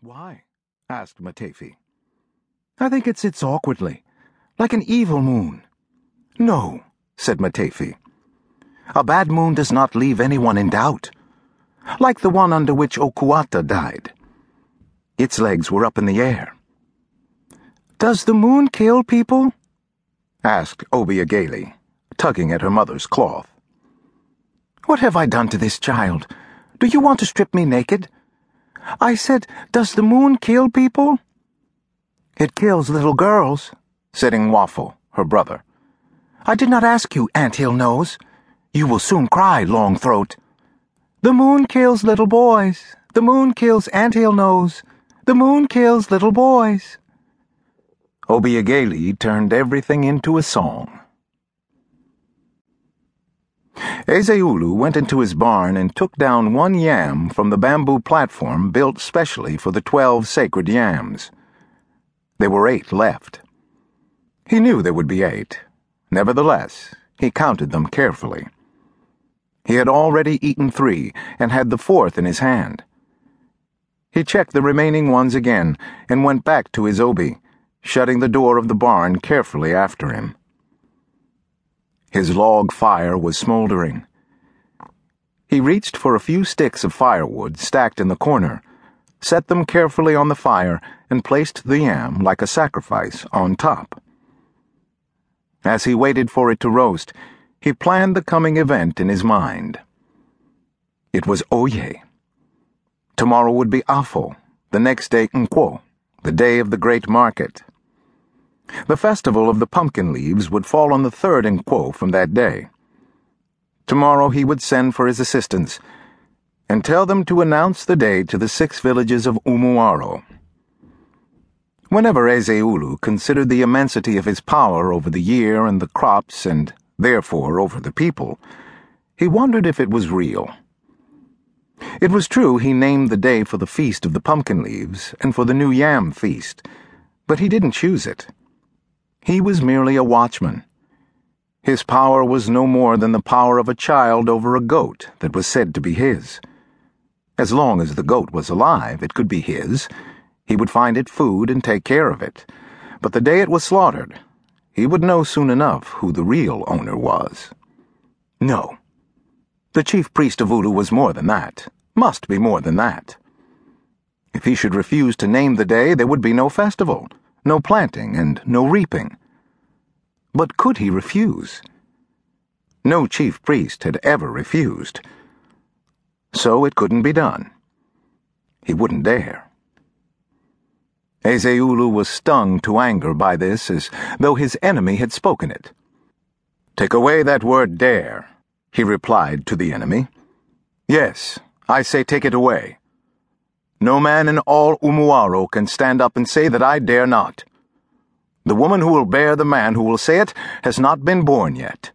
Why? Asked Matefi. I think it sits awkwardly, like an evil moon. No, said Matefi. A bad moon does not leave anyone in doubt, like the one under which Okuata died. Its legs were up in the air. Does the moon kill people? Asked Obiageli, tugging at her mother's cloth. What have I done to this child? Do you want to strip me naked? I said, does the moon kill people? It kills little girls, said Nwafo, her brother. I did not ask you, Ant Hill Nose. You will soon cry, Long Throat. The moon kills little boys. The moon kills Ant Hill Nose. The moon kills little boys. Obiageli turned everything into a song. Ezeulu went into his barn and took down one yam from the bamboo platform built specially for the 12 sacred yams. There were 8 left. He knew there would be 8. Nevertheless, he counted them carefully. He had already eaten 3 and had the 4th in his hand. He checked the remaining ones again and went back to his obi, shutting the door of the barn carefully after him. His log fire was smoldering. He reached for a few sticks of firewood stacked in the corner, set them carefully on the fire, and placed the yam like a sacrifice on top. As he waited for it to roast, he planned the coming event in his mind. It was Oye. Tomorrow would be Afo, the next day Nkwo, the day of the great market. The festival of the pumpkin leaves would fall on the 3rd Nkwo from that day. Tomorrow he would send for his assistants and tell them to announce the day to the 6 villages of Umuaro. Whenever Ezeulu considered the immensity of his power over the year and the crops and, therefore, over the people, he wondered if it was real. It was true he named the day for the feast of the pumpkin leaves and for the new yam feast, but he didn't choose it. He was merely a watchman. His power was no more than the power of a child over a goat that was said to be his. As long as the goat was alive, it could be his. He would find it food and take care of it. But the day it was slaughtered, he would know soon enough who the real owner was. No. The chief priest of Ulu was more than that, must be more than that. If he should refuse to name the day, there would be no festival, no planting, and no reaping. But could he refuse? No chief priest had ever refused. So it couldn't be done. He wouldn't dare. Ezeulu was stung to anger by this, as though his enemy had spoken it. Take away that word dare, he replied to the enemy. Yes, I say take it away. No man in all Umuaro can stand up and say that I dare not. The woman who will bear the man who will say it has not been born yet.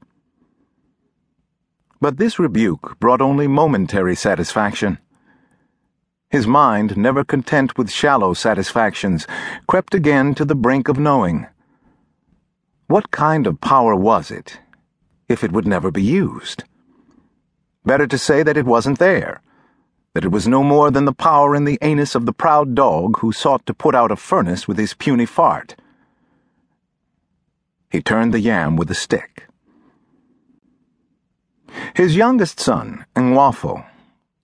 But this rebuke brought only momentary satisfaction. His mind, never content with shallow satisfactions, crept again to the brink of knowing. What kind of power was it, if it would never be used? Better to say that it wasn't there, that it was no more than the power in the anus of the proud dog who sought to put out a furnace with his puny fart. He turned the yam with a stick. His youngest son, Nwafo,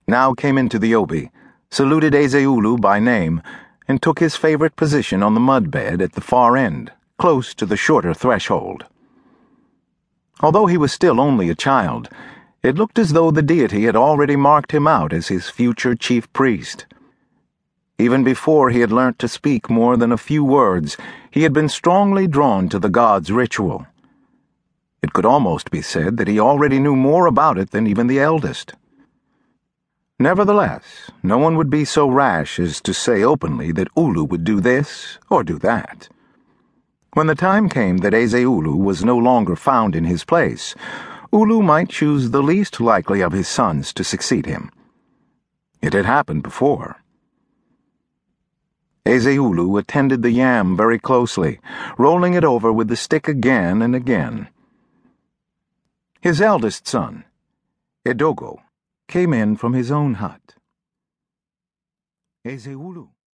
now came into the obi, saluted Ezeulu by name, and took his favorite position on the mud bed at the far end, close to the shorter threshold. Although he was still only a child, it looked as though the deity had already marked him out as his future chief priest. Even before he had learnt to speak more than a few words, he had been strongly drawn to the god's ritual. It could almost be said that he already knew more about it than even the eldest. Nevertheless, no one would be so rash as to say openly that Ulu would do this or do that. When the time came that Ezeulu was no longer found in his place, Ulu might choose the least likely of his sons to succeed him. It had happened before. Ezeulu attended the yam very closely, rolling it over with the stick again and again. His eldest son, Edogo, came in from his own hut. Ezeulu.